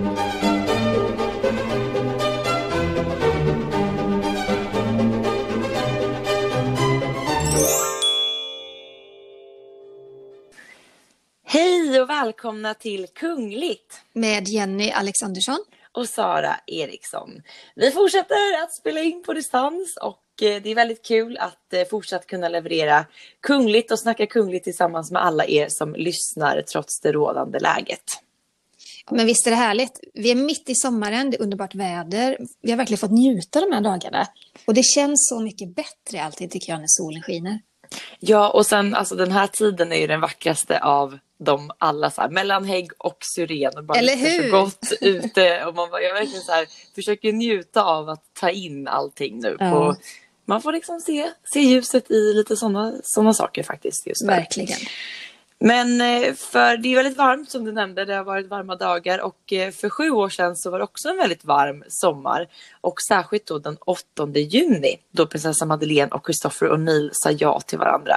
Hej och välkomna till Kungligt med Jenny Alexandersson och Sara Eriksson. Vi fortsätter att spela in på distans och det är väldigt kul att fortsatt kunna leverera Kungligt och snacka Kungligt tillsammans med alla er som lyssnar trots det rådande läget. Men visst är det härligt. Vi är mitt i sommaren, det är underbart väder. Vi har verkligen fått njuta de här dagarna och det känns så mycket bättre alltid tycker jag när solen skiner. Ja, och sen alltså den här tiden är ju den vackraste av de alla så här, mellan hägg och syren och bara så gott ute och man bara, jag verkligen så här, försöker njuta av att ta in allting nu på, man får liksom se ljuset i lite såna saker faktiskt just där. Verkligen. Men för det är väldigt varmt som du nämnde, det har varit varma dagar och för 7 år sedan så var det också en väldigt varm sommar och särskilt då den 8 juni då prinsessa Madeleine och Christopher O'Neill sa ja till varandra.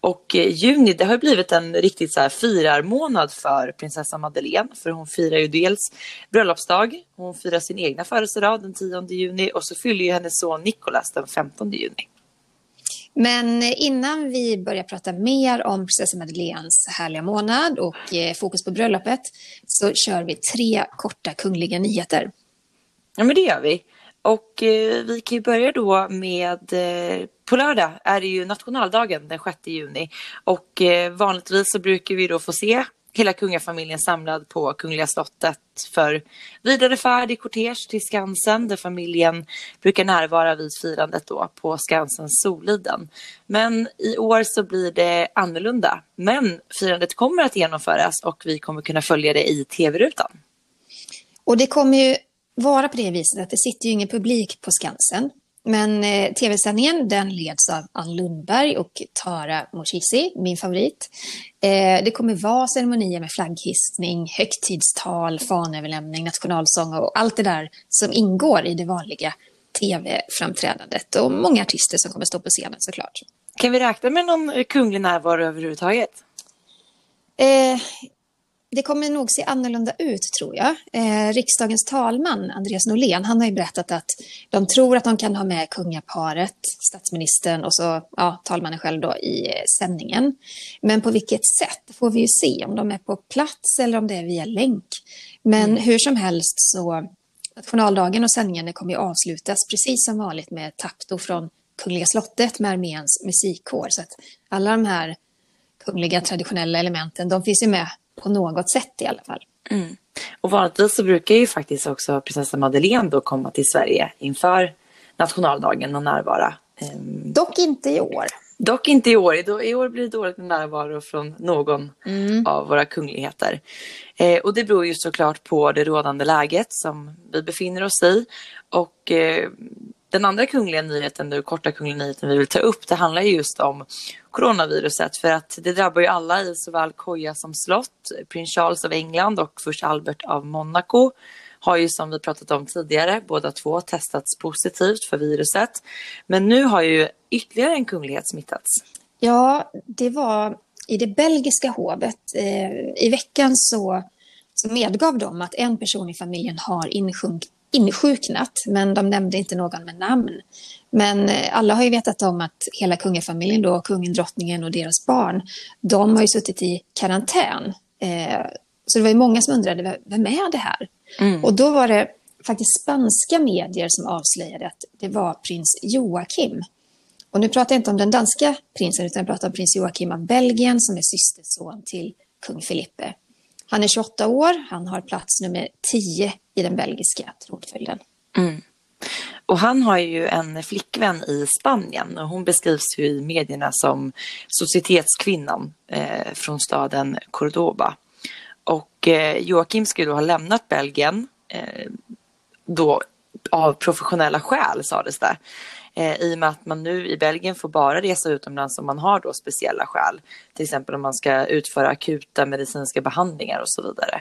Och juni det har blivit en riktigt så här firarmånad för prinsessa Madeleine för hon firar ju dels bröllopsdag, hon firar sin egna födelsedag den 10 juni och så fyller ju hennes son Nicolas den 15 juni. Men innan vi börjar prata mer om prinsessa Madeleines härliga månad och fokus på bröllopet så kör vi 3 korta kungliga nyheter. Ja men det gör vi. Och vi kan ju börja då med, på lördag är det ju nationaldagen den 6 juni och vanligtvis så brukar vi då få se hela kungafamiljen samlad på Kungliga slottet för vidare färd i kortege till Skansen där familjen brukar närvara vid firandet då på Skansens Soliden. Men i år så blir det annorlunda. Men firandet kommer att genomföras och vi kommer kunna följa det i tv-rutan. Och det kommer ju vara på det viset att det sitter ju ingen publik på Skansen. Men tv-sändningen den leds av Ann Lundberg och Tora Morchisi, min favorit. Det kommer vara ceremonier med flagghissning, högtidstal, fanöverlämning, nationalsång och allt det där som ingår i det vanliga tv-framträdandet. Och många artister som kommer stå på scenen såklart. Kan vi räkna med någon kunglig närvaro överhuvudtaget? Det kommer nog se annorlunda ut tror jag. Riksdagens talman Andreas Norlén, han har ju berättat att de tror att de kan ha med kungaparet, statsministern och så talmannen själv då i sändningen. Men på vilket sätt får vi ju se om de är på plats eller om det är via länk. Men hur som helst så nationaldagen och sändningen kommer ju avslutas precis som vanligt med tapp från Kungliga slottet med arméns musikkår. Så att alla de här kungliga traditionella elementen, de finns ju med på något sätt i alla fall. Mm. Och vanligtvis så brukar ju faktiskt också prinsessa Madeleine då komma till Sverige inför nationaldagen och närvara. Dock inte i år. I år blir det dåligt med närvaro från någon av våra kungligheter. Och det beror ju såklart på det rådande läget som vi befinner oss i. Och den andra kungliga nyheten, den korta kungliga nyheten vi vill ta upp, det handlar ju just om coronaviruset för att det drabbar ju alla i såväl koja som slott. Prins Charles av England och först Albert av Monaco har ju som vi pratat om tidigare båda två testats positivt för viruset. Men nu har ju ytterligare en kunglighet smittats. Ja, det var i det belgiska hovet. I veckan så medgav de att en person i familjen har insjuknat, men de nämnde inte någon med namn. Men alla har ju vetat om att hela kungafamiljen då, kungen, drottningen och deras barn, de har ju suttit i karantän. Så det var ju många som undrade, vem är det här? Och då var det faktiskt spanska medier som avslöjade att det var prins Joachim. Och nu pratar jag inte om den danska prinsen utan jag pratar om prins Joachim av Belgien som är systerson till kung Felipe. Han är 28 år, han har plats nummer 10 i den belgiska tronföljden. Och han har ju en flickvän i Spanien och hon beskrivs ju i medierna som societetskvinnan från staden Córdoba. Och Joachim skulle då ha lämnat Belgien då av professionella skäl sades det. I och med att man nu i Belgien får bara resa utomlands om man har då speciella skäl. Till exempel om man ska utföra akuta medicinska behandlingar och så vidare.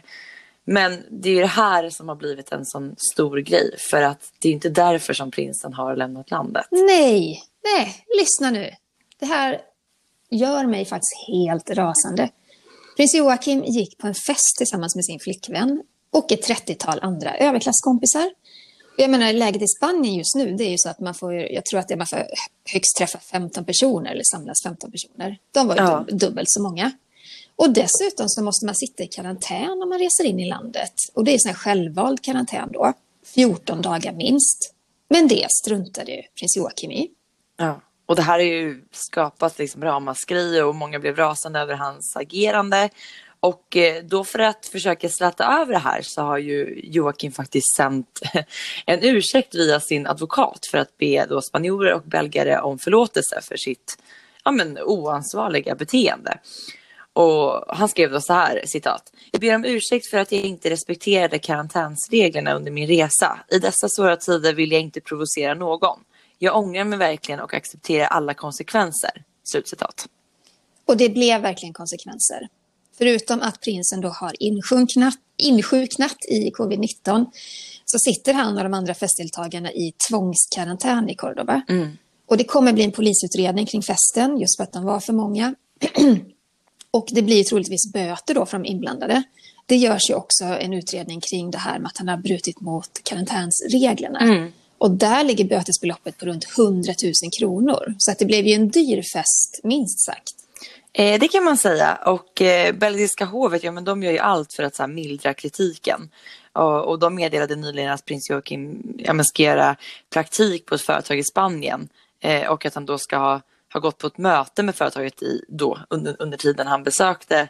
Men det är ju det här som har blivit en sån stor grej. För att det är inte därför som prinsen har lämnat landet. Nej, lyssna nu. Det här gör mig faktiskt helt rasande. Prins Joachim gick på en fest tillsammans med sin flickvän. och ett 30-tal andra överklasskompisar. Jag menar, läget i Spanien just nu, det är ju så att man får, jag tror att man får högst träffa 15 personer eller samlas 15 personer. De var ju dubbelt så många. Och dessutom så måste man sitta i karantän om man reser in i landet. Och det är sån här självvald karantän då. 14 dagar minst. Men det struntade ju prins Joachim i. Ja, och det här är ju skapat liksom ramaskri och många blev rasande över hans agerande. Och då för att försöka släta över det här så har ju Joachim faktiskt sänt en ursäkt via sin advokat för att be då spanjorer och belgare om förlåtelse för sitt oansvariga beteende. Och han skrev då så här, citat: "Jag ber om ursäkt för att jag inte respekterade karantänsreglerna under min resa. I dessa svåra tider vill jag inte provocera någon. Jag ångrar mig verkligen och accepterar alla konsekvenser." Slutcitat. Och det blev verkligen konsekvenser. Förutom att prinsen då har insjuknat i covid-19 så sitter han och de andra festdeltagarna i tvångskarantän i Córdoba. Mm. Och det kommer bli en polisutredning kring festen just för att de var för många. Och det blir troligtvis böter då från de inblandade. Det görs ju också en utredning kring det här med att han har brutit mot karantänsreglerna. Mm. Och där ligger bötesbeloppet på runt 100 000 kronor. Så att det blev ju en dyr fest, minst sagt. Det kan man säga. Och belgiska hovet, ja, men de gör ju allt för att så här mildra kritiken. Och de meddelade nyligen att prins Joachim ska göra praktik på ett företag i Spanien. Och att han då ska ha gått på ett möte med företaget under tiden han besökte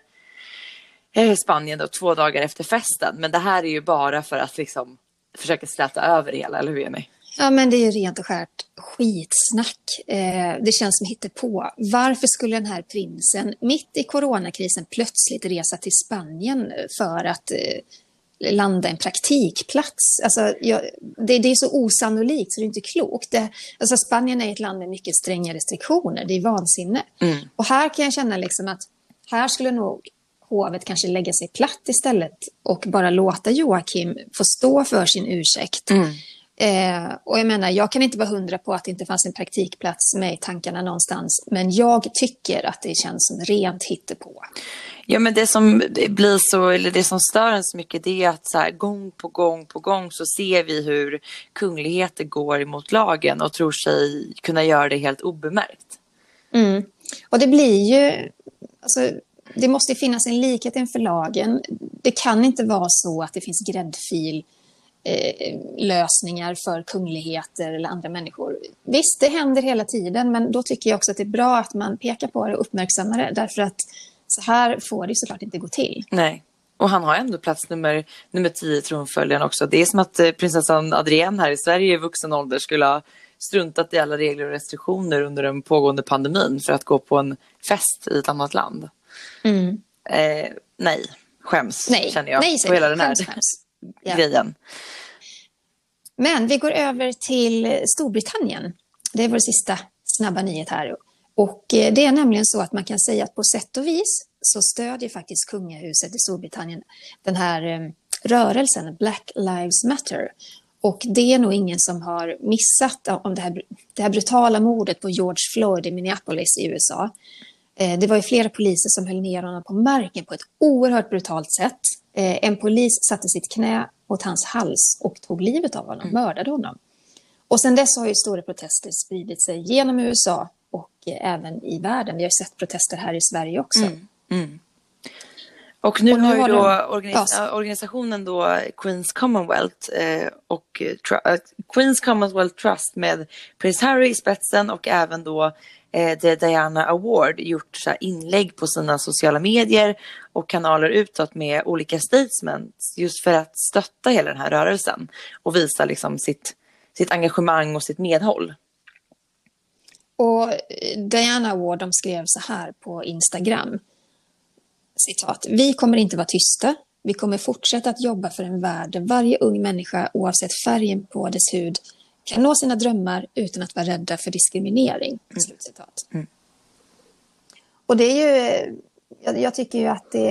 Spanien då, 2 dagar efter festen. Men det här är ju bara för att liksom försöka släta över det hela, eller hur är ni? Ja, men det är ju rent och skärt skitsnack. Det känns som hittepå. Varför skulle den här prinsen mitt i coronakrisen plötsligt resa till Spanien för att landa en praktikplats? Alltså, det är så osannolikt så det är inte klokt. Spanien är ett land med mycket stränga restriktioner. Det är vansinne. Mm. Och här kan jag känna liksom att här skulle nog hovet kanske lägga sig platt istället och bara låta Joachim få stå för sin ursäkt. Mm. Och jag menar, jag kan inte vara 100 på att det inte fanns en praktikplats med i tankarna någonstans, men jag tycker att det känns som rent hittepå. Ja, men det som stör en så mycket, det är att så här, gång på gång så ser vi hur kungligheter går emot lagen och tror sig kunna göra det helt obemärkt. Mm. Och det blir ju, det måste finnas en likhet inför lagen. Det kan inte vara så att det finns gräddfil lösningar för kungligheter eller andra människor. Visst, det händer hela tiden, men då tycker jag också att det är bra att man pekar på det och uppmärksammar det, därför att så här får det såklart inte gå till. Nej, och han har ändå plats nummer 10 i tronföljaren också. Det är som att prinsessan Adrienne här i Sverige i vuxen ålder skulle ha struntat i alla regler och restriktioner under den pågående pandemin för att gå på en fest i ett annat land. Mm. Nej, känner jag. Nej, säger jag. Skäms. Ja. Men vi går över till Storbritannien. Det är vår sista snabba nyhet här. Och det är nämligen så att man kan säga att på sätt och vis så stödjer faktiskt kungahuset i Storbritannien den här rörelsen Black Lives Matter. Och det är nog ingen som har missat om det här brutala mordet på George Floyd i Minneapolis i USA. Det var ju flera poliser som höll ner honom på marken på ett oerhört brutalt sätt. En polis satte sitt knä åt hans hals och tog livet av honom, mördade honom. Och sen dess har ju stora protester spridit sig genom USA och även i världen. Vi har sett protester här i Sverige också. Mm. Mm. Och nu har ju då organisationen då Queen's Commonwealth och Queen's Commonwealth Trust med prins Harry i spetsen och även då Diana Award gjort så här inlägg på sina sociala medier och kanaler utåt med olika statements just för att stötta hela den här rörelsen och visa liksom sitt engagemang och sitt medhåll. Och Diana Award, de skrev så här på Instagram, citat: "Vi kommer inte vara tysta. Vi kommer fortsätta att jobba för en värld där varje ung människa oavsett färgen på dess hud kan nå sina drömmar utan att vara rädda för diskriminering." Slutcitat. Mm. Och det är ju, jag tycker ju att det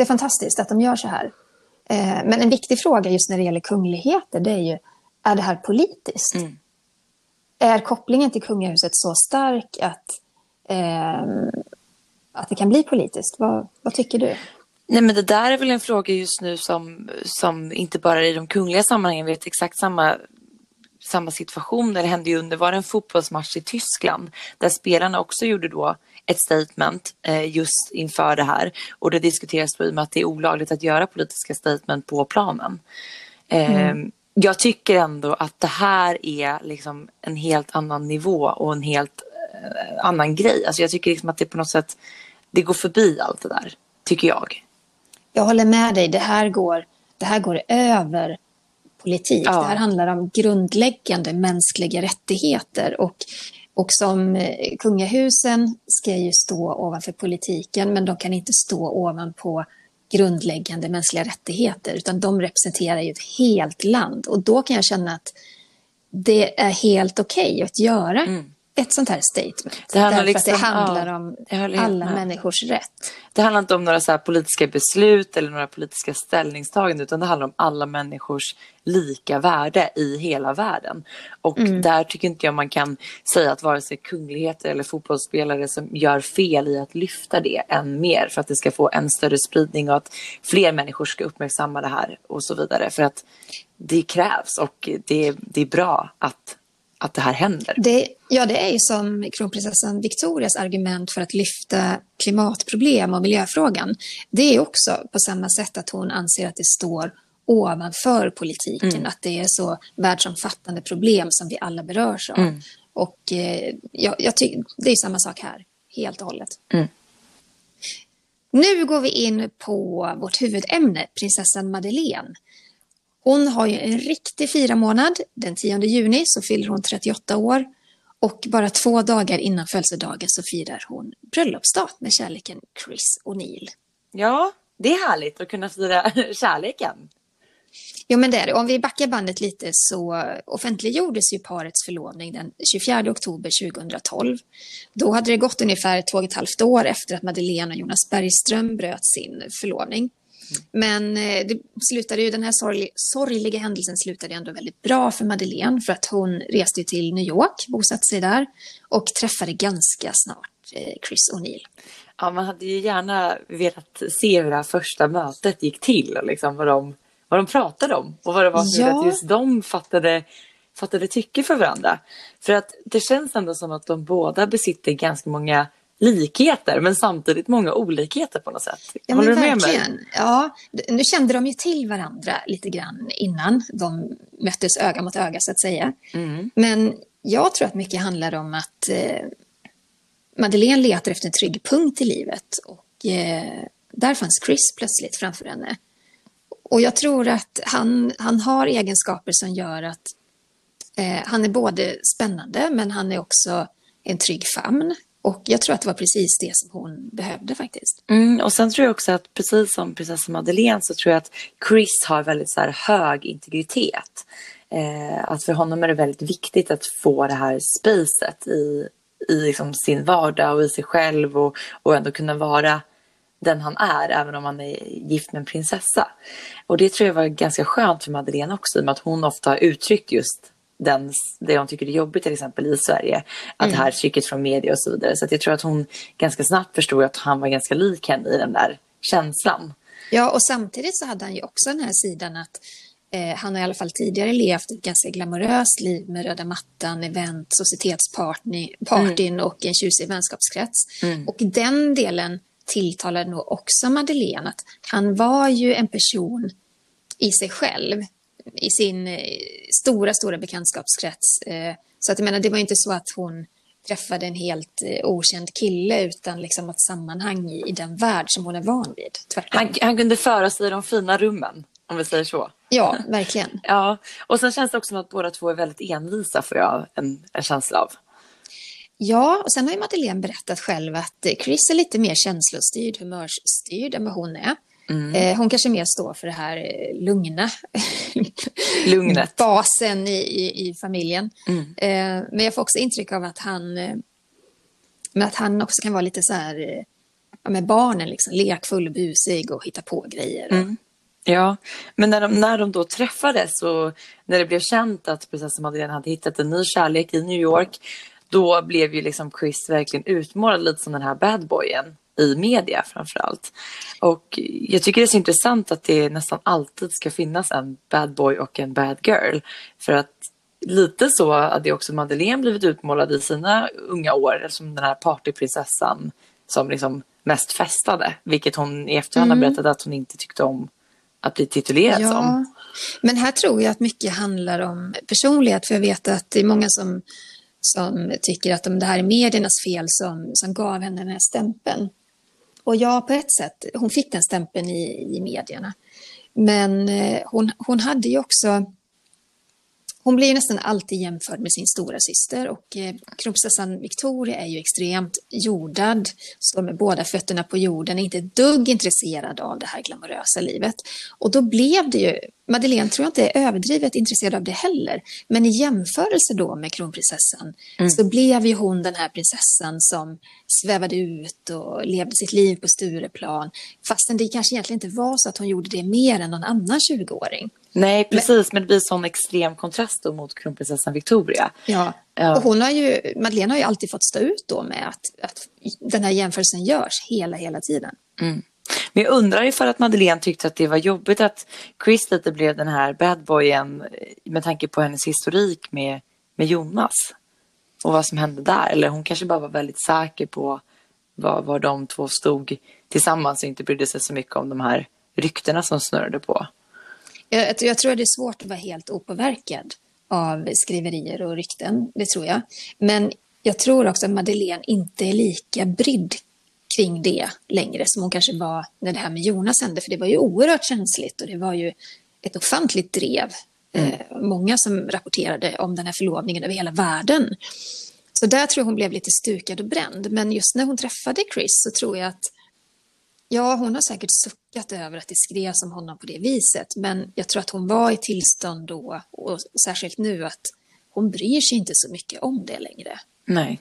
är fantastiskt att de gör så här. Men en viktig fråga just när det gäller kungligheter, det är ju, är det här politiskt? Mm. Är kopplingen till kungahuset så stark att det kan bli politiskt? Vad tycker du? Nej, men det där är väl en fråga just nu som inte bara i de kungliga sammanhangen vet exakt samma situation. Det hände ju under var en fotbollsmatch i Tyskland där spelarna också gjorde då ett statement just inför det här. Och det diskuteras då i och med att det är olagligt att göra politiska statement på planen. Jag tycker ändå att det här är liksom en helt annan nivå och en helt annan grej. Alltså jag tycker liksom att det på något sätt det går förbi allt det där, tycker jag. Jag håller med dig. Det här går över politik. Ja. Det här handlar om grundläggande mänskliga rättigheter och som kungahusen ska ju stå ovanför politiken, men de kan inte stå ovanpå grundläggande mänskliga rättigheter, utan de representerar ju ett helt land, och då kan jag känna att det är helt okej att göra ett sånt här statement. Det handlar liksom, att det handlar om alla människors rätt. Det handlar inte om några så här politiska beslut eller några politiska ställningstaganden, utan det handlar om alla människors lika värde i hela världen. Och där tycker inte jag man kan säga att vare sig kungligheter eller fotbollsspelare som gör fel i att lyfta det än mer för att det ska få en större spridning och att fler människor ska uppmärksamma det här och så vidare. För att det krävs, och det är bra att det här händer. Det är ju som kronprinsessan Victorias argument för att lyfta klimatproblem och miljöfrågan. Det är också på samma sätt att hon anser att det står ovanför politiken. Att det är så världsomfattande problem som vi alla berörs av. Och jag tycker det är samma sak här, helt och hållet. Nu går vi in på vårt huvudämne, prinsessan Madeleine. Hon har ju en riktig månad. Den 10 juni så fyller hon 38 år. Och bara 2 dagar innan födelsedagen så firar hon bröllopsdag med kärleken Chris O'Neill. Ja, det är härligt att kunna fira kärleken. Jo, men det är det. Om vi backar bandet lite så offentliggjordes ju parets förlovning den 24 oktober 2012. Då hade det gått ungefär 2,5 år efter att Madeleine och Jonas Bergström bröt sin förlovning. Men det slutade ju, den här sorgliga händelsen slutade ändå väldigt bra för Madeleine, för att hon reste till New York, bosatte sig där och träffade ganska snart Chris O'Neill. Ja, man hade ju gärna velat se hur det här första mötet gick till och liksom vad de pratade om och vad det var som gjorde att just de fattade tycke för varandra. För att det känns ändå som att de båda besitter ganska många likheter, men samtidigt många olikheter på något sätt. Ja, men verkligen. Ja, nu kände de ju till varandra lite grann innan de möttes öga mot öga, så att säga. Men jag tror att mycket handlar om att Madeleine letar efter en trygg punkt i livet, och där fanns Chris plötsligt framför henne. Och jag tror att han har egenskaper som gör att han är både spännande, men han är också en trygg famn. Och jag tror att det var precis det som hon behövde faktiskt. Och sen tror jag också att precis som prinsessa Madeleine så tror jag att Chris har väldigt så här hög integritet. Att för honom är det väldigt viktigt att få det här spacet i liksom sin vardag och i sig själv. Och ändå kunna vara den han är, även om han är gift med en prinsessa. Och det tror jag var ganska skönt för Madeleine också, i och med att hon ofta har uttryckt just det hon tycker är jobbigt, till exempel i Sverige, att det här trycket från media och så vidare. Så att jag tror att hon ganska snabbt förstod att han var ganska lik henne i den där känslan. Ja, och samtidigt så hade han ju också den här sidan att han har i alla fall tidigare levt ett ganska glamoröst liv med röda mattan, event, societetspartyn och en tjusig vänskapskrets. Och den delen tilltalade nog också Madeleine, att han var ju en person i sig själv, i sin stora bekantskapskrets. Så att jag menar, det var inte så att hon träffade en helt okänd kille, utan liksom ett sammanhang i den värld som hon är van vid. Tvärtom. Han kunde föra sig i de fina rummen, om vi säger så. Ja, verkligen. Ja, och sen känns det också som att båda två är väldigt envisa, får jag en känsla av. Ja, och sen har ju Madeleine berättat själv att Chris är lite mer känslostyrd, humörsstyrd än vad hon är. Hon kanske mer står för det här lugnet. Basen i familjen. Men jag får också intryck av att han också kan vara lite så här, ja, med barnen liksom, lekfull och busig och hitta på grejer. Ja, men när de då träffades och när det blev känt att prinsessan Madeleine hade hittat en ny kärlek i New York, då blev ju liksom Chris verkligen utmålad lite som den här bad boyen i media framförallt. Och jag tycker det är så intressant att det nästan alltid ska finnas en bad boy och en bad girl. För att lite så hade också Madeleine blivit utmålad i sina unga år som den här partyprinsessan som liksom mest festade. Vilket hon i efterhand har berättat att hon inte tyckte om att bli titulerad som. Men här tror jag att mycket handlar om personlighet. För jag vet att det är många som tycker att det här är mediernas fel som gav henne den här stämpeln. Och ja, på ett sätt, hon fick den stämpeln i medierna. Men hon hade ju också... Hon blir ju nästan alltid jämförd med sin stora syster. Och kronprinsessan Victoria är ju extremt jordad. Står med båda fötterna på jorden. Är inte ett dugg intresserad av det här glamorösa livet. Och då blev det ju... Madeleine tror jag inte är överdrivet intresserad av det heller. Men i jämförelse då med kronprinsessan så blev ju hon den här prinsessan som svävade ut och levde sitt liv på Stureplan. Fastän det kanske egentligen inte var så att hon gjorde det mer än någon annan 20-åring. Nej, precis. Men det blir sån extrem kontrast då mot kronprinsessan Victoria. Ja, och Madeleine har ju alltid fått stå ut då med att den här jämförelsen görs hela tiden. Mm. Men jag undrar ju för att Madeleine tyckte att det var jobbigt att Chris lite blev den här bad boyen med tanke på hennes historik med Jonas. Och vad som hände där. Eller hon kanske bara var väldigt säker på var de två stod tillsammans och inte brydde sig så mycket om de här ryktena som snurrade på. Jag tror att det är svårt att vara helt opåverkad av skriverier och rykten. Det tror jag. Men jag tror också att Madeleine inte är lika brydd kring det längre som hon kanske var när det här med Jonas hände. För det var ju oerhört känsligt och det var ju ett ofantligt drev. Många som rapporterade om den här förlovningen över hela världen. Så där tror jag hon blev lite stukad och bränd. Men just när hon träffade Chris så tror jag att hon har säkert suckat över att det skrevs om honom på det viset. Men jag tror att hon var i tillstånd då, och särskilt nu, att hon bryr sig inte så mycket om det längre. Nej.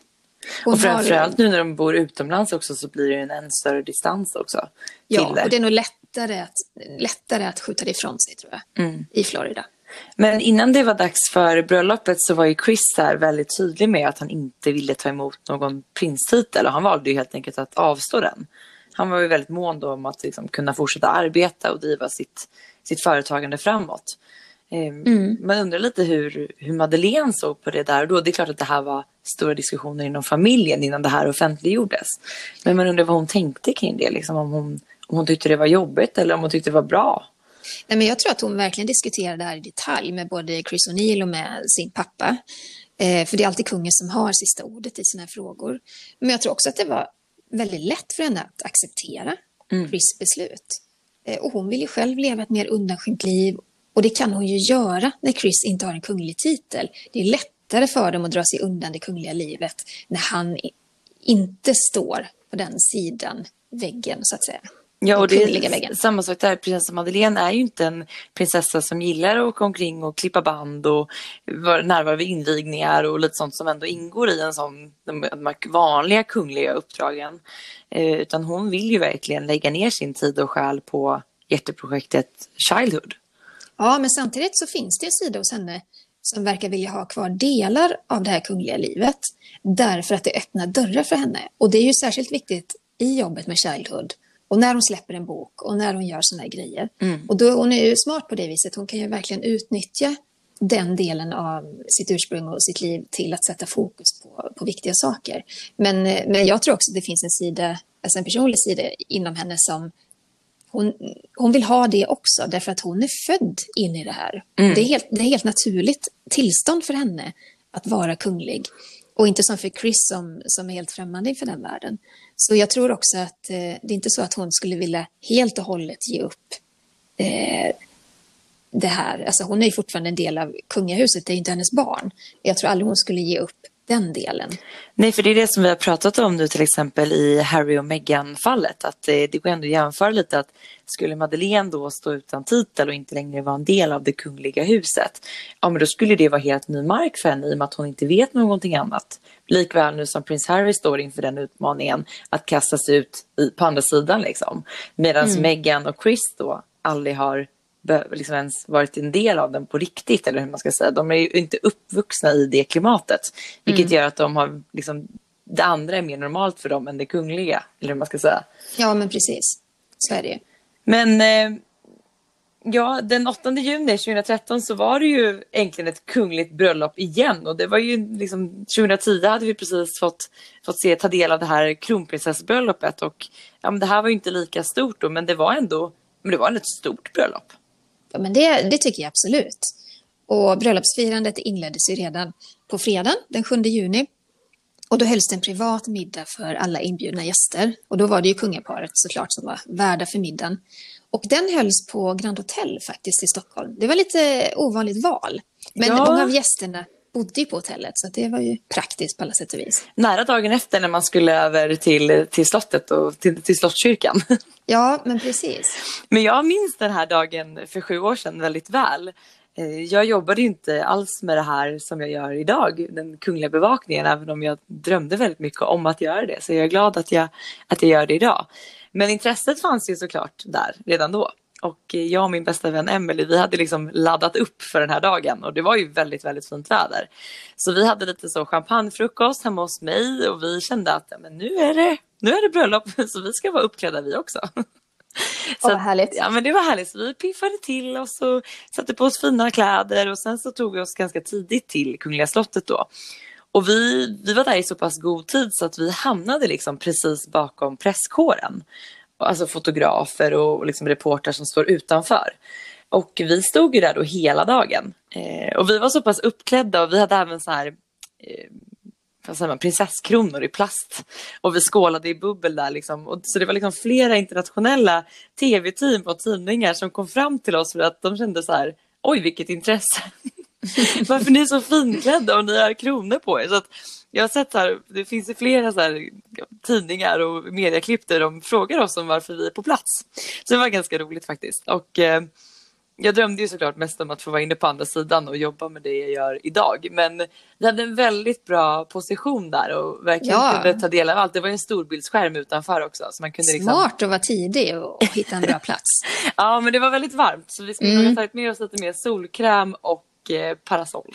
Och framförallt nu när de bor utomlands också så blir det en än större distans också. Ja, och det är nog lättare att skjuta det ifrån sig tror jag, i Florida. Men innan det var dags för bröllopet så var ju Chris här väldigt tydlig med att han inte ville ta emot någon prinstitel. Och han valde ju helt enkelt att avstå den. Han var ju väldigt mån då om att liksom kunna fortsätta arbeta och driva sitt företagande framåt. Man undrar lite hur Madeleine såg på det där då. Det är klart att det här var stora diskussioner inom familjen innan det här offentliggjordes. Men man undrar vad hon tänkte kring det. Liksom, om hon tyckte det var jobbigt eller om hon tyckte det var bra. Nej, men jag tror att hon verkligen diskuterade det här i detalj med både Chris O'Neill och med sin pappa. För det är alltid kungen som har sista ordet i sina här frågor. Men jag tror också att det var väldigt lätt för henne att acceptera Chris beslut. Och hon vill ju själv leva ett mer undanskymt liv. Och det kan hon ju göra när Chris inte har en kunglig titel. Det är lättare för dem att dra sig undan det kungliga livet när han inte står på den sidan väggen så att säga. Ja, och det är samma sak där. Prinsessa Madeleine är ju inte en prinsessa som gillar att åka omkring och klippa band och vara närvaro vid invigningar och lite sånt som ändå ingår i en sån, de vanliga kungliga uppdragen. Utan hon vill ju verkligen lägga ner sin tid och själ på jätteprojektet Childhood. Ja, men samtidigt så finns det en sida hos henne som verkar vilja ha kvar delar av det här kungliga livet därför att det öppnar dörrar för henne. Och det är ju särskilt viktigt i jobbet med Childhood. Och när hon släpper en bok och när hon gör såna här grejer. Och då, hon är ju smart på det viset. Hon kan ju verkligen utnyttja den delen av sitt ursprung och sitt liv till att sätta fokus på viktiga saker. Men jag tror också att det finns en sida, alltså en personlig sida inom henne som hon vill ha det också därför att hon är född in i det här. Det är helt naturligt tillstånd för henne att vara kunglig. Och inte som för Chris som är helt främmande inför den världen. Så jag tror också att det är inte så att hon skulle vilja helt och hållet ge upp det här. Alltså hon är ju fortfarande en del av kungahuset, det är inte hennes barn. Jag tror aldrig hon skulle ge upp den delen. Nej, för det är det som vi har pratat om nu till exempel i Harry och Meghan-fallet. Att det går ändå att jämföra lite att skulle Madeleine då stå utan titel och inte längre vara en del av det kungliga huset. Ja, men då skulle det vara helt ny mark för henne i och med att hon inte vet någonting annat. Likväl nu som prins Harry står inför den utmaningen att kastas ut på andra sidan liksom. Medan Meghan och Chris då aldrig har liksom ens varit en del av den på riktigt, eller hur man ska säga. De är ju inte uppvuxna i det klimatet, vilket gör att de har liksom det andra är mer normalt för dem än det kungliga, eller hur man ska säga. Ja, men precis. Så är det ju. Men ja, den 8 juni 2013 så var det ju egentligen ett kungligt bröllop igen. Och det var ju liksom 2010 hade vi precis fått se, ta del av det här kronprinsessbröllopet. Och ja, men det här var ju inte lika stort då, men det var ändå, men det var ett stort bröllop. Ja, men det tycker jag absolut. Och bröllopsfirandet inleddes ju redan på fredagen den 7 juni. Och då hölls det en privat middag för alla inbjudna gäster. Och då var det ju kungaparet såklart som var värdar för middagen. Och den hölls på Grand Hotel faktiskt i Stockholm. Det var lite ovanligt val. Men ja, många av gästerna bodde ju på hotellet, så det var ju praktiskt på alla sätt och vis. Nära dagen efter när man skulle över till slottet och till slottskyrkan. Ja, men precis. Men jag minns den här dagen för 7 år sedan väldigt väl. Jag jobbade ju inte alls med det här som jag gör idag, den kungliga bevakningen, även om jag drömde väldigt mycket om att göra det. Så jag är glad att jag gör det idag. Men intresset fanns ju såklart där redan då. Och jag och min bästa vän Emelie, vi hade liksom laddat upp för den här dagen. Och det var ju väldigt, väldigt fint väder. Så vi hade lite så champagnefrukost hemma hos mig. Och vi kände att ja, men nu är det bröllop, så vi ska vara uppklädda vi också. Så vad härligt. Ja, men det var härligt. Så vi piffade till oss och satte på oss fina kläder. Och sen så tog vi oss ganska tidigt till Kungliga slottet då. Och vi var där i så pass god tid så att vi hamnade liksom precis bakom presskåren. Alltså fotografer och liksom reportrar som står utanför. Och vi stod ju där då hela dagen. Och vi var så pass uppklädda och vi hade även så här... prinsesskronor i plast, och vi skålade i bubbel där liksom. Och så det var liksom flera internationella tv-team och tidningar som kom fram till oss för att de kände så här: oj, vilket intresse. Varför ni är så finklädda och ni har kronor på er? Så att jag har sett här, det finns ju flera så här tidningar och medieklipp där de frågar oss om varför vi är på plats. Så det var ganska roligt faktiskt. Och jag drömde ju såklart mest om att få vara inne på andra sidan och jobba med det jag gör idag. Men vi hade en väldigt bra position där och verkligen kunde ta del av allt. Det var ju en storbildsskärm utanför också. Så man kunde smart liksom... att vara tidig och hitta en bra plats. Ja, men det var väldigt varmt. Så vi skulle nog ha tagit med oss lite mer solkräm och parasoll.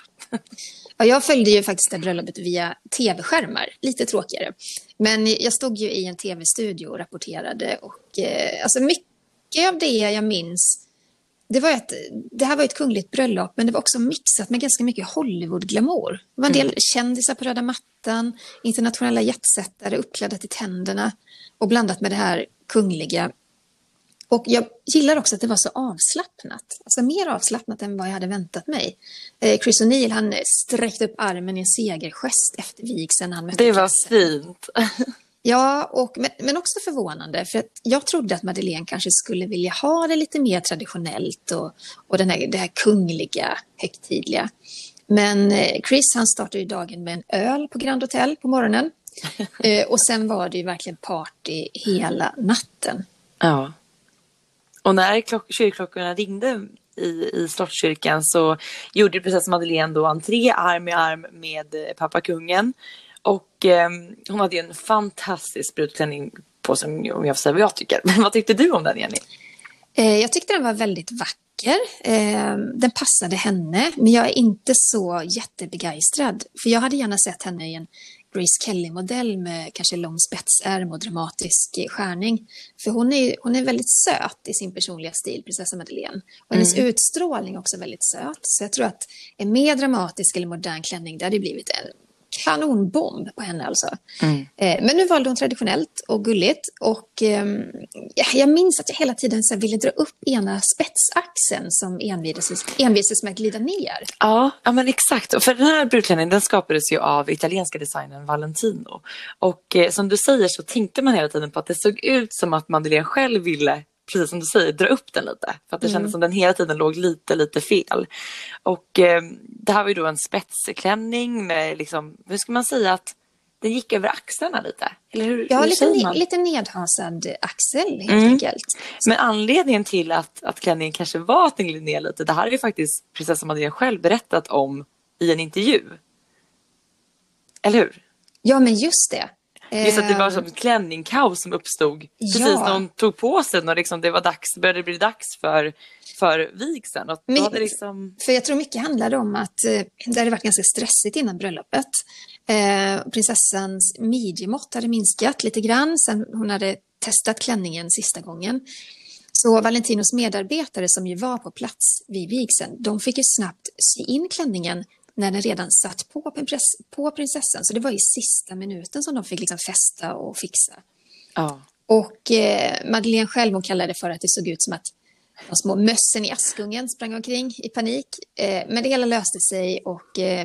Ja, jag följde ju faktiskt det bröllopet via tv-skärmar. Lite tråkigare. Men jag stod ju i en tv-studio och rapporterade. Och alltså mycket av det jag minns... Det här var ett kungligt bröllop, men det var också mixat med ganska mycket Hollywood-glamour. Det var en del kändisar på röda mattan, internationella jetsättare uppklädda till tänderna och blandat med det här kungliga. Och jag gillar också att det var så avslappnat. Alltså mer avslappnat än vad jag hade väntat mig. Chris O'Neill, han sträckte upp armen i en segergest efter vigseln. Han mötte det var klassen. Fint. Ja, men också förvånande, för att jag trodde att Madeleine kanske skulle vilja ha det lite mer traditionellt och det här kungliga, högtidliga. Men Chris, han startade ju dagen med en öl på Grand Hotel på morgonen och sen var det ju verkligen party hela natten. Ja, och när kyrklockorna ringde i slottskyrkan så gjorde precis Madeleine då entré arm i arm med pappa kungen. Och hon hade ju en fantastisk brudklänning på sig, om jag får säga vad jag tycker. Men vad tyckte du om den, Jenny? Jag tyckte den var väldigt vacker. Den passade henne, men jag är inte så jättebegeistrad. För jag hade gärna sett henne i en Grace Kelly-modell med kanske lång spetsärm och dramatisk skärning. För hon är väldigt söt i sin personliga stil, prinsessa Madeleine. Och hennes utstrålning är också väldigt söt. Så jag tror att en mer dramatisk eller modern klänning, det hade blivit en kanonbomb på henne alltså. Men nu valde hon traditionellt och gulligt. Och jag minns att jag hela tiden så ville dra upp ena spetsaxeln som envisades med att glida ner. Ja, men exakt. Och för den här brudklänningen, den skapades ju av italienska designern Valentino. Och som du säger så tänkte man hela tiden på att det såg ut som att Madeleine själv ville, precis som du säger, dra upp den lite. För att det kändes som den hela tiden låg lite fel. Och det här var ju då en spetsklänning med liksom, hur ska man säga, att den gick över axlarna lite? Eller hur, ja, lite nedhasad axel helt enkelt. Men anledningen till att klänningen kanske var att den gled ner lite, det här är ju faktiskt prinsessan Madeleine själv berättat om i en intervju. Eller hur? Ja, men just det. Just att det var som klänningkaos som uppstod. Precis, de tog på sig och liksom det var dags, började bli dags för vigseln. Och men, liksom... För jag tror mycket handlade om att det hade varit ganska stressigt innan bröllopet. Prinsessans midjemått hade minskat lite grann sen hon hade testat klänningen sista gången. Så Valentinos medarbetare som ju var på plats vid vigseln, de fick ju snabbt sy in klänningen när den redan satt på prinsessan. Så det var i sista minuten som de fick liksom fästa och fixa. Ja. Och Madeleine själv, hon kallade det för att det såg ut som att de små mössen i Askungen sprang omkring i panik. Men det hela löste sig och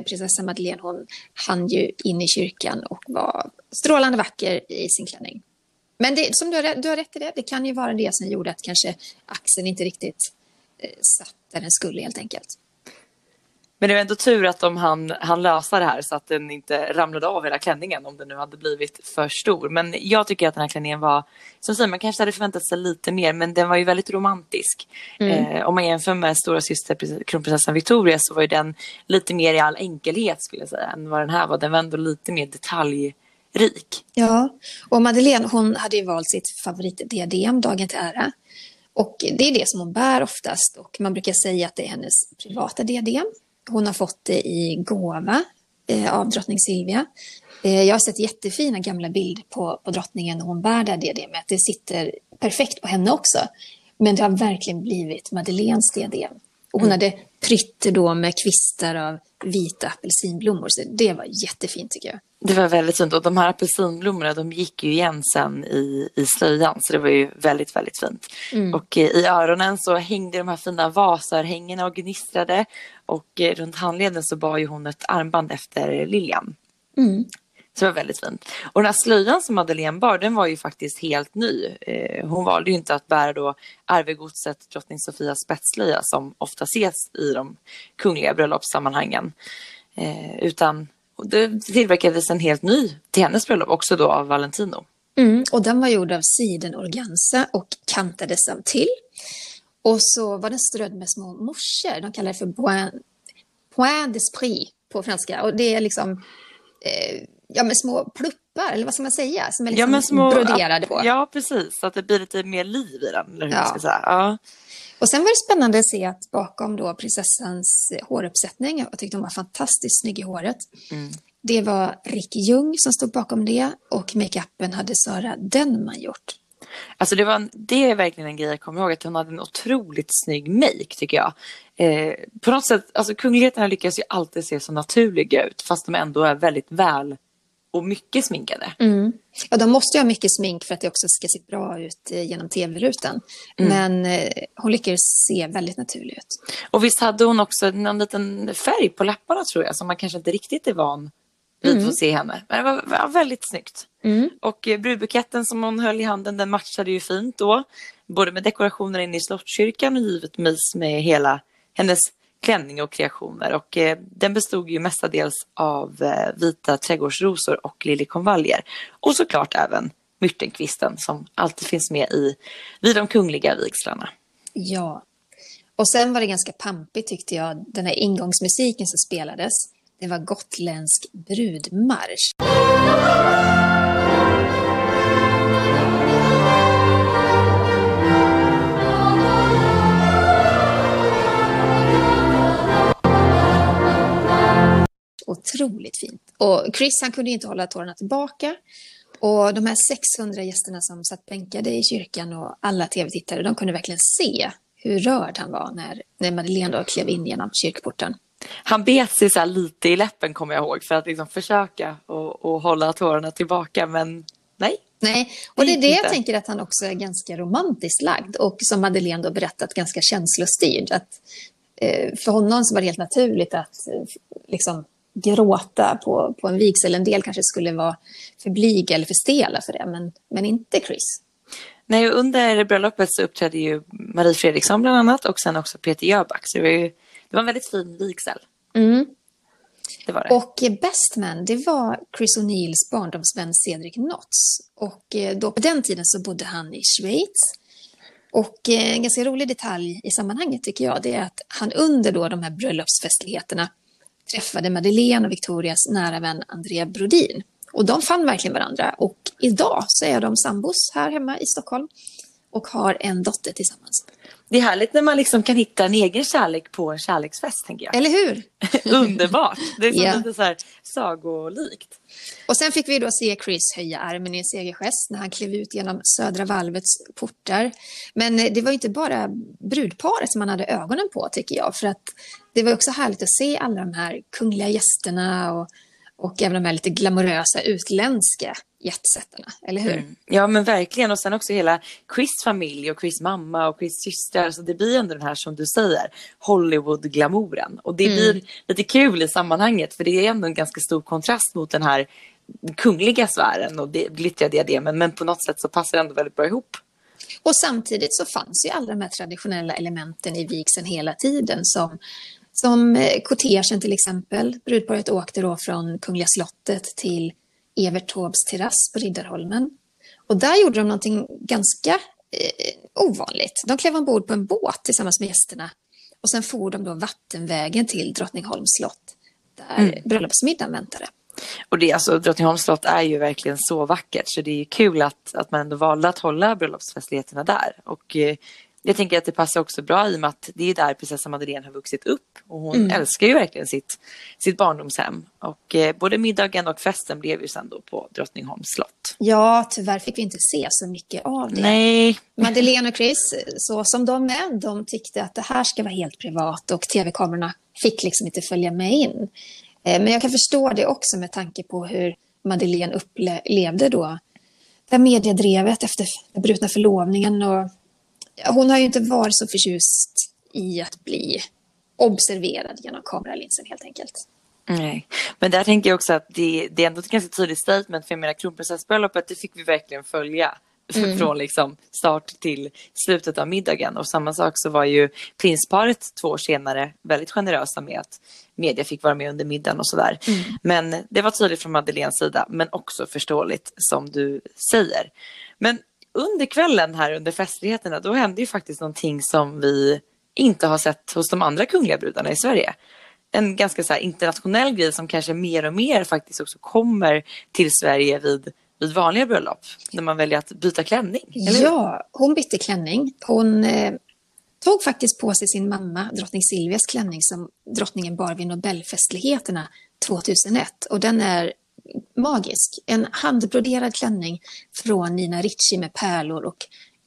prinsessa Madeleine, hon hann ju in i kyrkan och var strålande vacker i sin klänning. Men det, som du har rätt i det kan ju vara det som gjorde att kanske axeln inte riktigt satt där den skulle helt enkelt. Men det var ändå tur att de hann lösa det här så att den inte ramlade av hela klänningen om den nu hade blivit för stor. Men jag tycker att den här klänningen var, som säger, man kanske hade förväntat sig lite mer, men den var ju väldigt romantisk. Om man jämför med stora syster kronprinsessan Victoria så var ju den lite mer i all enkelhet skulle jag säga än vad den här var. Den var ändå lite mer detaljrik. Ja, och Madeleine, hon hade ju valt sitt favoritdiadem, dagen till ära. Och det är det som hon bär oftast och man brukar säga att det är hennes privata diadem. Hon har fått det i gåva av drottning Sylvia. Jag har sett jättefina gamla bilder på drottningen när hon bär det diademet. Det sitter perfekt på henne också. Men det har verkligen blivit Madeleines diadem. Och hon hade prytter då med kvistar av vita apelsinblommor. Så det var jättefint tycker jag. Det var väldigt fint. Och de här apelsinblommorna, de gick ju igen sen i slöjan. Så det var ju väldigt, väldigt fint. Och i öronen så hängde de här fina vasörhängena och gnistrade. Och runt handleden så bar ju hon ett armband efter Lilian. Så det var väldigt fint. Och den här slöjan som Madeleine bar, den var ju faktiskt helt ny. Hon valde ju inte att bära då arvegodset drottning Sofias spetslöja som ofta ses i de kungliga bröllopssammanhangen. Utan det tillverkades en helt ny till hennes bröllop också då av Valentino. Och den var gjord av sidenorganza och kantades av till. Och så var den strödd med små morsor. De kallar det för point d'esprit på franska. Och det är liksom... ja, men små pluppar, eller vad ska man säga? Som är liksom broderade på. Ja, precis. Så att det blir lite mer liv i den, eller hur man ska säga. Ja. Och sen var det spännande att se att bakom då prinsessans håruppsättning, jag tyckte hon var fantastiskt snygg i håret. Det var Rick Jung som stod bakom det och make-upen hade Sara Denman gjort. Alltså det är verkligen en grej jag kommer ihåg, att hon hade en otroligt snygg make tycker jag. På något sätt, alltså kungligheterna lyckas ju alltid se så naturliga ut fast de ändå är väldigt väl och mycket sminkade. Ja, de måste ju ha mycket smink för att det också ska se bra ut genom tv-rutan. Men hon lyckades se väldigt naturlig ut. Och visst hade hon också någon liten färg på läpparna tror jag som man kanske inte riktigt är van vid att se henne. Men det var väldigt snyggt. Och brudbuketten som hon höll i handen, den matchade ju fint då. Både med dekorationer inne i slottskyrkan och givetvis med hela hennes klänning och kreationer. Och den bestod ju mestadels av vita trädgårdsrosor och liljekonvaljer. Och såklart även myrtenkvisten som alltid finns med vid de kungliga vigslarna. Ja, och sen var det ganska pampigt tyckte jag. Den här ingångsmusiken som spelades, det var gotländsk brudmarsch. Otroligt fint. Och Chris, han kunde inte hålla tårarna tillbaka. Och de här 600 gästerna som satt bänkade i kyrkan och alla tv-tittare, de kunde verkligen se hur rörd han var när Madeleine då klev in genom kyrkporten. Han bet sig så här lite i läppen kommer jag ihåg för att liksom försöka och hålla tårarna tillbaka, men nej. Nej, och det är det jag tänker att han också är ganska romantiskt lagd och som Madeleine då berättat ganska känslostyrd. Att, för honom så var det helt naturligt att liksom gråta på en vigsel. En del kanske skulle vara för blyg eller för stela för det, men inte Chris. Nej, under bröllopet så uppträdde ju Marie Fredriksson bland annat och sen också Peter Jöback, så det var en väldigt fin vigsel. Det var det. Och best man, det var Chris O'Neills barndomsvän Cedric Notts. Och då på den tiden så bodde han i Schweiz. Och en ganska rolig detalj i sammanhanget tycker jag, det är att han under då de här bröllopsfestligheterna träffade Madeleine och Victorias nära vän Andrea Brodin. Och de fann verkligen varandra. Och idag så är de sambos här hemma i Stockholm. Och har en dotter tillsammans. Det är härligt när man liksom kan hitta en egen kärlek på en kärleksfest, tänker jag. Eller hur? Underbart. Det är som lite så här sagolikt. Och sen fick vi då se Chris höja armen i en segergest när han klev ut genom södra valvets portar. Men det var inte bara brudparet som man hade ögonen på, tycker jag. För att det var också härligt att se alla de här kungliga gästerna och även de här lite glamorösa utländska jättesättarna, eller hur? Mm. Ja, men verkligen. Och sen också hela Chris familj och Chris mamma och Chris systrar. Så det blir ändå den här, som du säger, Hollywood-glamouren. Och det blir lite kul i sammanhanget, för det är ändå en ganska stor kontrast mot den här kungliga sfären och det glittriga diademen. Men på något sätt så passar det ändå väldigt bra ihop. Och samtidigt så fanns ju alla de här traditionella elementen i vigseln hela tiden, som kortegen till exempel. Brudparet åkte då från Kungliga slottet till Evert Taubes terrass på Riddarholmen. Och där gjorde de någonting ganska ovanligt. De klev ombord på en båt tillsammans med gästerna. Och sen for de då vattenvägen till Drottningholms slott, där bröllopsmiddagen väntade. Och det, alltså, Drottningholms slott är ju verkligen så vackert. Så det är ju kul att man ändå valde att hålla bröllopsfestligheterna där. Och jag tänker att det passar också bra i och med att det är där prinsessan Madeleine har vuxit upp. Och hon älskar ju verkligen sitt barndomshem. Och både middagen och festen blev ju sen då på Drottningholms slott. Ja, tyvärr fick vi inte se så mycket av det. Nej. Madeleine och Chris, så som de är, de tyckte att det här ska vara helt privat. Och tv-kamerorna fick liksom inte följa med in. Men jag kan förstå det också med tanke på hur Madeleine upplevde då det mediedrevet efter brutna förlovningen. Och hon har ju inte varit så förtjust i att bli observerad genom kameralinsen, helt enkelt. Nej, men där tänker jag också att det är ändå ett ganska tydligt statement, för jag menar kronprinsessbröllopet, det fick vi verkligen följa från liksom start till slutet av middagen. Och samma sak så var ju prinsparet 2 år senare väldigt generösa med att media fick vara med under middagen och sådär. Men det var tydligt från Madeleines sida, men också förståeligt som du säger. Men under kvällen här, under festligheterna, då hände ju faktiskt någonting som vi inte har sett hos de andra kungliga brudarna i Sverige. En ganska så här internationell grej som kanske mer och mer faktiskt också kommer till Sverige vid vanliga bröllop. När man väljer att byta klänning. Eller? Ja, hon bytte klänning. Hon tog faktiskt på sig sin mamma, drottning Sylvias klänning, som drottningen bar vid Nobelfestligheterna 2001. Och den är magisk. En handbroderad klänning från Nina Ricci med pärlor och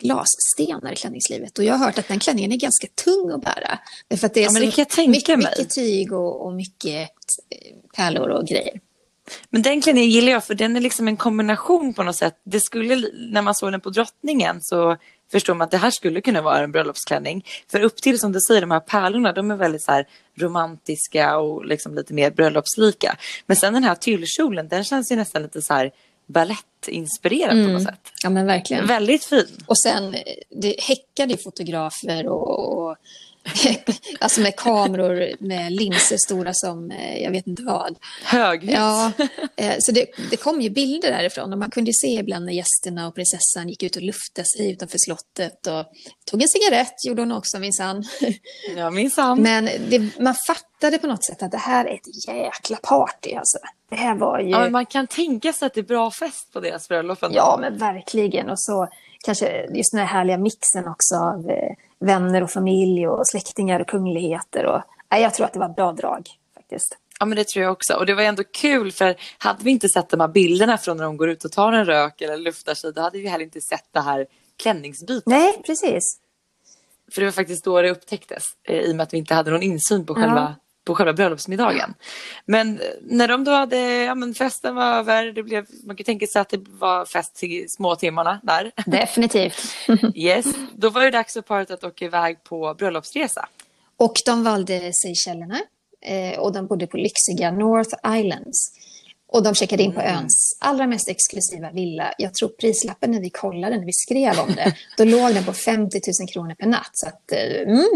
glasstenar i klänningslivet. Och jag har hört att den klänningen är ganska tung att bära. Därför att det är mycket tyg och mycket pärlor och grejer. Men den klänningen gillar jag, för den är liksom en kombination på något sätt. Det skulle, när man såg den på drottningen så förstår man att det här skulle kunna vara en bröllopsklänning. För upp till, som du säger, de här pärlorna, de är väldigt så här romantiska och liksom lite mer bröllopslika. Men sen den här tyllkjolen, den känns ju nästan lite så här ballettinspirerad på något sätt. Ja, men verkligen. Väldigt fin. Och sen, det häckade fotografer och alltså med kameror med linser stora som jag vet inte vad. Höghus. Ja, så det kom ju bilder därifrån, och man kunde ju se ibland när gästerna och prinsessan gick ut och luftade sig utanför slottet och tog en cigarett, gjorde hon också minsann. Ja, minsann. Men man fattade på något sätt att det här är ett jäkla party, alltså. Det här var ju... Ja, men man kan tänka sig att det är bra fest på deras bröllop. Ja, men verkligen. Och så kanske just den här härliga mixen också av vänner och familj och släktingar och kungligheter. Och jag tror att det var bra drag faktiskt. Ja, men det tror jag också. Och det var ändå kul, för hade vi inte sett de här bilderna från när de går ut och tar en rök eller luftar sig, då hade vi heller inte sett det här klänningsbytet. Nej, precis. För det var faktiskt då det upptäcktes, i och med att vi inte hade någon insyn på själva bröllopsmiddagen. Men när de då hade, festen var över, det blev, man kan tänka sig att det var fest i småtimmarna där. Definitivt. Yes, då var det dags för paret att åka iväg på bröllopsresa. Och de valde Seychellerna, och de bodde på lyxiga North Islands. Och de checkade in på öns allra mest exklusiva villa. Jag tror prislappen när vi kollade, när vi skrev om det, då låg den på 50 000 kronor per natt. Så att,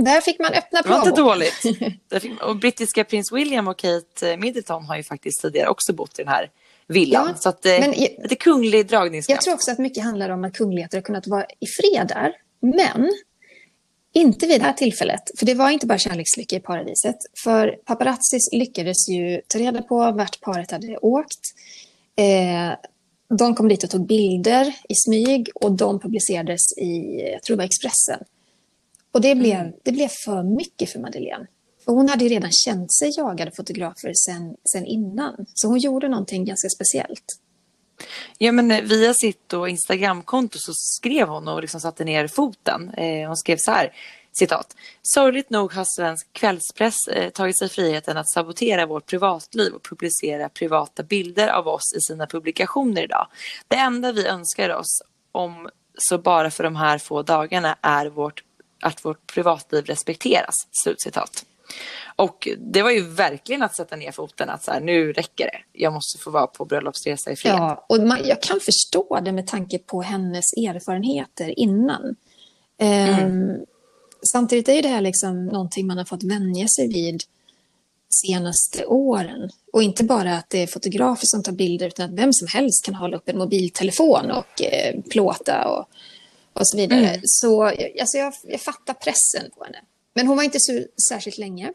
där fick man öppna plånbok. Det var inte dåligt. Och brittiska prins William och Kate Middleton har ju faktiskt tidigare också bott i den här villan. Ja, så att, det är kunglig dragningskraft. Jag tror också att mycket handlar om att kungligheter har kunnat vara i fred där. Men inte vid det här tillfället, för det var inte bara kärlekslycka i paradiset. För paparazzis lyckades ju ta reda på vart paret hade åkt. De kom dit och tog bilder i smyg och de publicerades i, jag tror det var Expressen. Och det blev för mycket för Madeleine. Och hon hade ju redan känt sig jagade fotografer sen innan. Så hon gjorde någonting ganska speciellt. Ja, men via sitt Instagramkonto så skrev hon och liksom satte ner foten. Hon skrev så här, citat. Sorgligt nog har svensk kvällspress tagit sig friheten att sabotera vårt privatliv och publicera privata bilder av oss i sina publikationer idag. Det enda vi önskar oss, om så bara för de här få dagarna, är att vårt privatliv respekteras. Slutcitat. Och det var ju verkligen att sätta ner foten, att så här, nu räcker det. Jag måste få vara på bröllopsresa i fred. Ja, och jag kan förstå det med tanke på hennes erfarenheter innan. Samtidigt är det här liksom någonting man har fått vänja sig vid senaste åren. Och inte bara att det är fotografer som tar bilder, utan att vem som helst kan hålla upp en mobiltelefon och plåta och så vidare. Så alltså jag fattar pressen på henne. Men hon var inte så särskilt länge.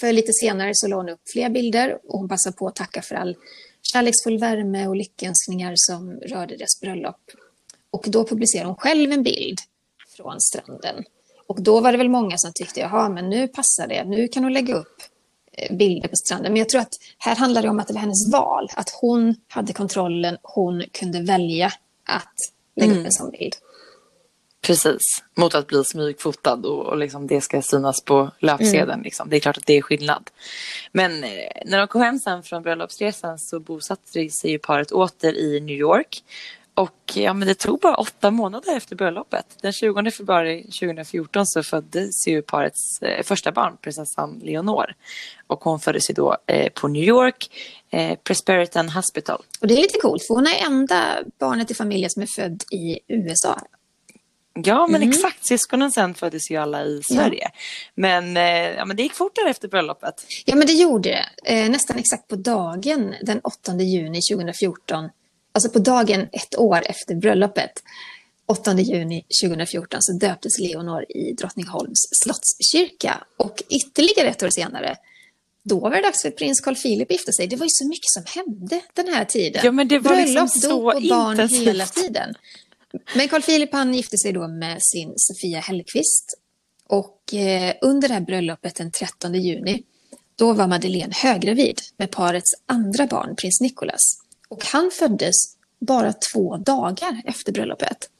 För lite senare så la hon upp fler bilder och hon passade på att tacka för all kärleksfull värme och lyckönskningar som rörde deras bröllop. Och då publicerade hon själv en bild från stranden. Och då var det väl många som tyckte, jaha, men nu passar det. Nu kan hon lägga upp bilder på stranden. Men jag tror att här handlar det om att det var hennes val. Att hon hade kontrollen, hon kunde välja att lägga upp en sån bild. Precis, mot att bli smygfotad och liksom det ska synas på löpsedeln. Liksom. Det är klart att det är skillnad. Men när de kom hem sen från bröllopsresan så bosatte sig ju paret åter i New York. Och ja, men det tog bara 8 månader efter bröllopet. Den 20 februari 2014 så föddes ju parets första barn, prinsessan Leonore. Och hon föddes ju då på New York, Presbyterian Hospital. Och det är lite coolt, för hon är enda barnet i familjen som är född i USA. Ja, men exakt. Syskonen sen föddes ju alla i Sverige. Ja. Men, ja, men det gick fortare efter bröllopet. Ja, men det gjorde det. Nästan exakt på dagen, den 8 juni 2014. Alltså på dagen 1 år efter bröllopet, 8 juni 2014, så döptes Leonore i Drottningholms slottskyrka. Och ytterligare 1 år senare, då var det dags för prins Carl Philip att gifta sig. Det var ju så mycket som hände den här tiden. Ja, men det var bröllop, liksom dop och barn intensivt hela tiden. Men Carl Philip, han gifte sig då med sin Sofia Hellqvist. Och under det här bröllopet den 13 juni, då var Madeleine höggravid med parets andra barn, prins Nicolas. Och han föddes bara 2 dagar efter bröllopet.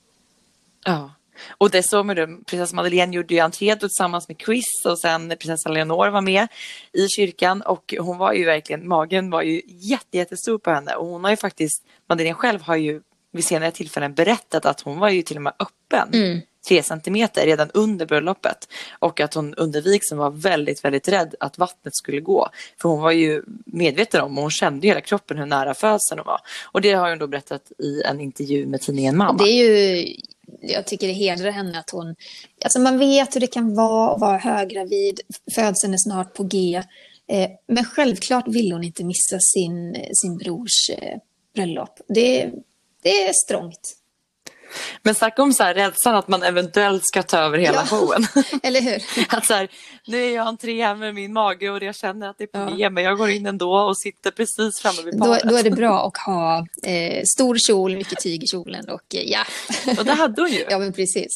Ja, och det såg man då. Prinsessa Madeleine gjorde ju entré tillsammans med Chris och sen prinsessa Leonore var med i kyrkan. Och hon var ju verkligen, magen var ju jättestor på henne. Och hon har ju faktiskt, Madeleine själv har ju vid senare tillfällen berättat att hon var ju till och med öppen 3 centimeter redan under bröllopet. Och att hon under vigseln var väldigt, väldigt rädd att vattnet skulle gå. För hon var ju medveten om, och hon kände ju hela kroppen hur nära födseln hon var. Och det har hon då berättat i en intervju med tidningen Mamma. Det är ju, jag tycker det hedrar henne att hon, alltså man vet hur det kan vara att vara höggravid. Födseln är snart på G. Men självklart vill hon inte missa sin brors bröllop. Det är strångt. Men snacka om så här rädslan att man eventuellt ska ta över hela showen. Eller hur? Att så här, nu är jag entré med min mage och jag känner att det är problem. Ja. Men jag går in ändå och sitter precis framme vid paret. Då är det bra att ha stor kjol, mycket tyg i kjolen. Och, ja. Och det hade hon ju. Ja, men precis.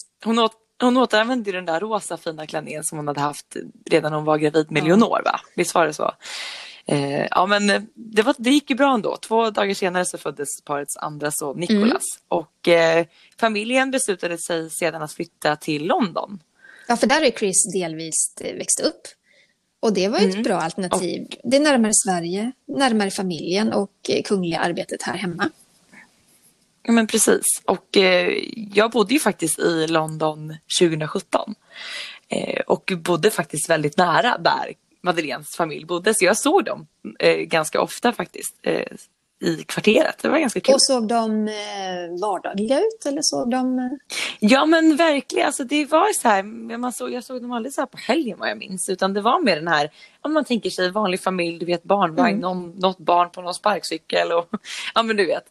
Hon återanvände den där rosa fina klänningen som hon hade haft redan när hon var gravid med Leonore, va? Visst var det så? Ja, men det gick ju bra ändå. 2 dagar senare så föddes parets andra son Nicolas. Och familjen beslutade sig sedan att flytta till London. Ja, för där är Chris delvis växt upp. Och det var ju ett bra alternativ. Och det är närmare Sverige, närmare familjen och kungliga arbetet här hemma. Ja, men precis. Och jag bodde ju faktiskt i London 2017. Och bodde faktiskt väldigt nära där Madeleines familj bodde, så jag såg dem ganska ofta faktiskt i kvarteret. Det var ganska kul. Och såg de vardagliga ut eller såg de? Ja, men verkligen, alltså det var så här, jag såg dem aldrig så här på helgen vad jag minns, utan det var med den här, om man tänker sig vanlig familj, du vet, barnvagn, något barn på någon sparkcykel och ja, men du vet.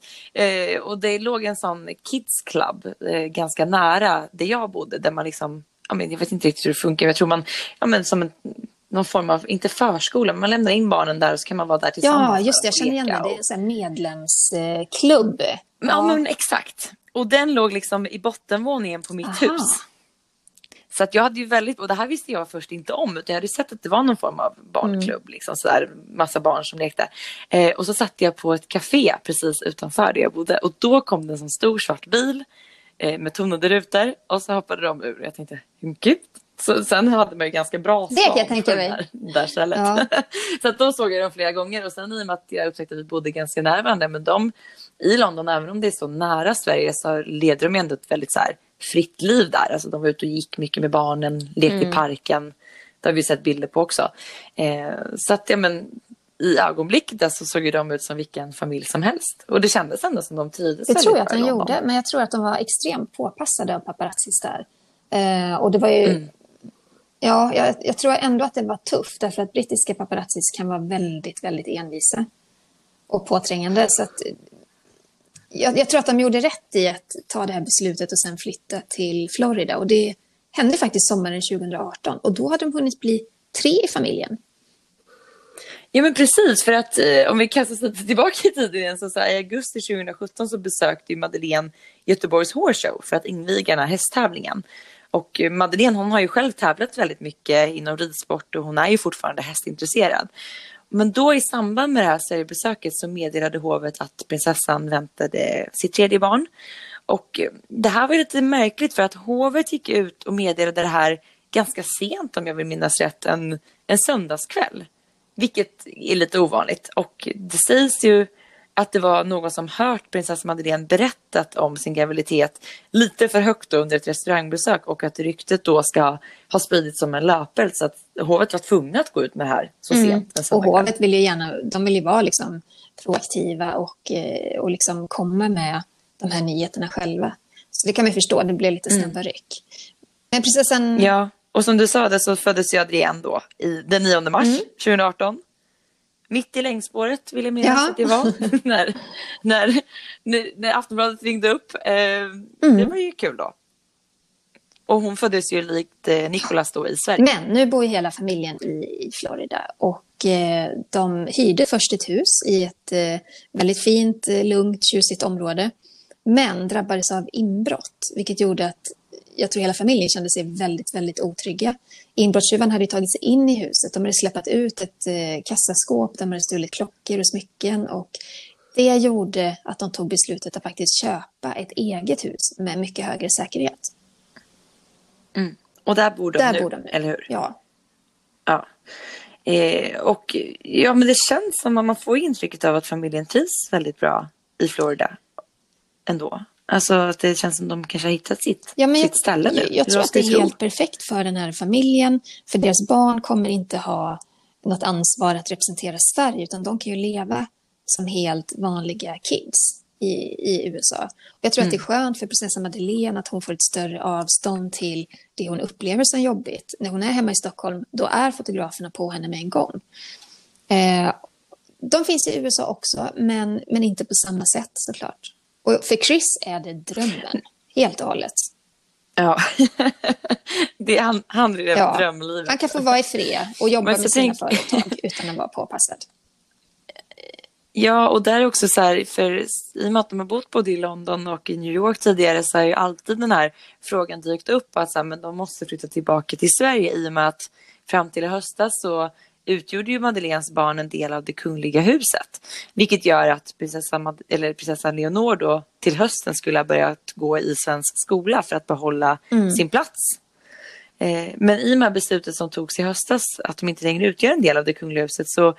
Och det låg en sån kids club ganska nära där jag bodde, där man liksom, jag vet inte riktigt hur det funkar, jag tror man, som en någon form av, inte förskola, men man lämnar in barnen där och så kan man vara där tillsammans. Ja, just det, jag känner igen det. Det är en sån här medlemsklubb. Ja, ja, men exakt. Och den låg liksom i bottenvåningen på mitt hus. Så att jag hade ju väldigt, och det här visste jag först inte om, utan jag hade sett att det var någon form av barnklubb, liksom sådär, massa barn som lekte. Och så satt jag på ett café precis utanför där jag bodde, och då kom det en sån stor svart bil med tonade rutor, och så hoppade de ur. Jag tänkte, gud. Så sen hade man ju ganska bra stånd där stället. Ja. Så att då såg jag dem flera gånger. Och sen i och med att jag upptäckte att vi bodde ganska nära varandra. Men de i London, även om det är så nära Sverige, så leder de ändå ett väldigt så här fritt liv där. Alltså de var ute och gick mycket med barnen, lekte i parken. Det har vi sett bilder på också. Så att ja, men i ögonblicket där så såg ju de ut som vilken familj som helst. Och det kändes ändå som de trivdes. Det tror jag att de gjorde. Men jag tror att de var extremt påpassade av paparazzis där. Och det var ju... Ja, jag tror ändå att det var tufft, därför att brittiska paparazzis kan vara väldigt, väldigt envisa och påträngande. Så att, jag tror att de gjorde rätt i att ta det här beslutet och sen flytta till Florida. Och det hände faktiskt sommaren 2018, och då hade de hunnit bli 3 i familjen. Ja, men precis, för att om vi kastas lite tillbaka i tiden, så i augusti 2017 så besökte ju Madeleine Göteborgs hårshow för att inviga den här hästtävlingen. Och Madeleine, hon har ju själv tävlat väldigt mycket inom ridsport, och hon är ju fortfarande hästintresserad. Men då i samband med det här Sverigebesöket så meddelade hovet att prinsessan väntade sitt 3:e barn. Och det här var lite märkligt, för att hovet gick ut och meddelade det här ganska sent, om jag vill minnas rätt, en söndagskväll. Vilket är lite ovanligt. Och det sägs ju att det var någon som hört prinsessan Madeleine berättat om sin graviditet lite för högt under ett restaurangbesök, och att ryktet då ska ha spridits som en löpeld, så att hovet var tvungna att gå ut med det här så sent. Och hovet vill ju gärna, de vill ju vara liksom proaktiva och liksom komma med de här nyheterna själva. Så det kan man förstå, det blev lite snabba ryck. Men prinsessan... Ja, och som du sa det, så föddes ju Adrienne då den 9 mars 2018. Mitt i längdspåret vill jag minnas att det var när Aftonbladet ringde upp. Det var ju kul då. Och hon föddes ju likt Nicolas då i Sverige. Men nu bor ju hela familjen i Florida, och de hyrde först ett hus i ett väldigt fint, lugnt, tjusigt område. Men drabbades av inbrott, vilket gjorde att jag tror hela familjen kände sig väldigt, väldigt otrygga. Inbrottstjuvarna hade tagit sig in i huset. De hade släppt ut ett kassaskåp. De hade stulit klockor och smycken. Och det gjorde att de tog beslutet att faktiskt köpa ett eget hus med mycket högre säkerhet. Mm. Och där bor de nu, eller hur? Ja. Och ja, men det känns som att man får intrycket av att familjen trivs väldigt bra i Florida ändå. Alltså det känns som de kanske har hittat sitt ställe nu. Jag tror att det är helt perfekt för den här familjen. För deras barn kommer inte ha något ansvar att representera Sverige, utan de kan ju leva som helt vanliga kids i USA. Och jag tror att det är skönt för prinsessan Madeleine att hon får ett större avstånd till det hon upplever som jobbigt. När hon är hemma i Stockholm, då är fotograferna på henne med en gång. De finns i USA också, men inte på samma sätt såklart. Och för Chris är det drömmen, helt och hållet. Ja, det är han är drömlivet. Han kan få vara i fred och jobba med sina företag utan att vara påpassad. Ja, och där är också så här, för i och med att de har bott både i London och i New York tidigare, så har ju alltid den här frågan dykt upp att så här, men de måste flytta tillbaka till Sverige, i och med att fram till höstas så utgjorde ju Madeleines barn en del av det kungliga huset. Vilket gör att prinsessan Leonore då till hösten skulle ha börjat gå i svensk skola för att behålla sin plats. Men i och med beslutet som togs i höstas att de inte längre utgör en del av det kungliga huset, så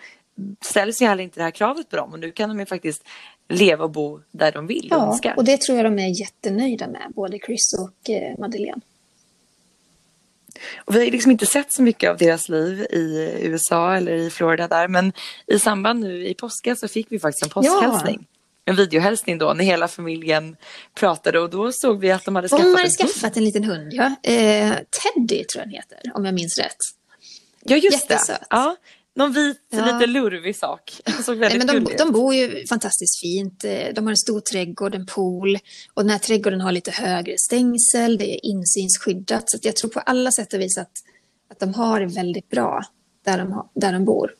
ställs ju heller inte det här kravet på dem. Och nu kan de ju faktiskt leva och bo där de vill. Ja, och det tror jag de är jättenöjda med, både Chris och Madeleine. Och vi har liksom inte sett så mycket av deras liv i USA eller i Florida där. Men i samband nu i påsken så fick vi faktiskt en påskhälsning. En videohälsning då, när hela familjen pratade. Och då såg vi att de hade skaffat en liten hund. Ja. Teddy tror jag den heter, om jag minns rätt. Ja, just jättesöt. Det. Ja, någon vit, lite lurvig sak. De bor ju fantastiskt fint. De har en stor trädgård, en pool. Och den här trädgården har lite högre stängsel. Det är insynsskyddat. Så att jag tror på alla sätt och vis att de har det väldigt bra där de bor.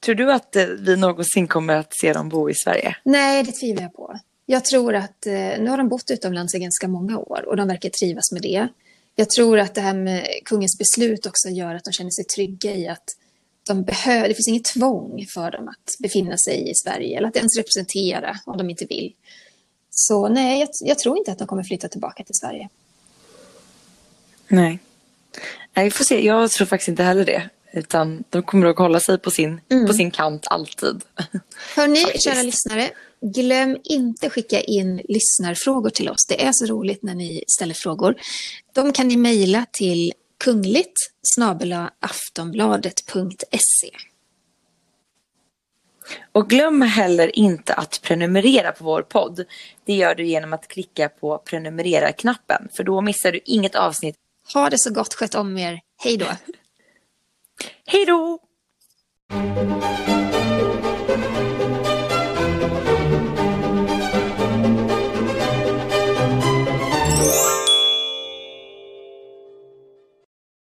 Tror du att vi någonsin kommer att se dem bo i Sverige? Nej, det tvivlar jag på. Jag tror att nu har de bott utomlands i ganska många år och de verkar trivas med det. Jag tror att det här med kungens beslut också gör att de känner sig trygga i att det finns inget tvång för dem att befinna sig i Sverige eller att ens representera om de inte vill. Så nej, jag tror inte att de kommer flytta tillbaka till Sverige. Nej. Vi får se. Jag tror faktiskt inte heller det. Utan de kommer att hålla sig på sin kant alltid. Hör ni, kära lyssnare, glöm inte skicka in lyssnarfrågor till oss. Det är så roligt när ni ställer frågor. De kan ni mejla till kungligt@aftonbladet.se. Och glöm heller inte att prenumerera på vår podd. Det gör du genom att klicka på prenumerera-knappen, för då missar du inget avsnitt. Ha det så gott, sköt om er. Hej då! Hej då!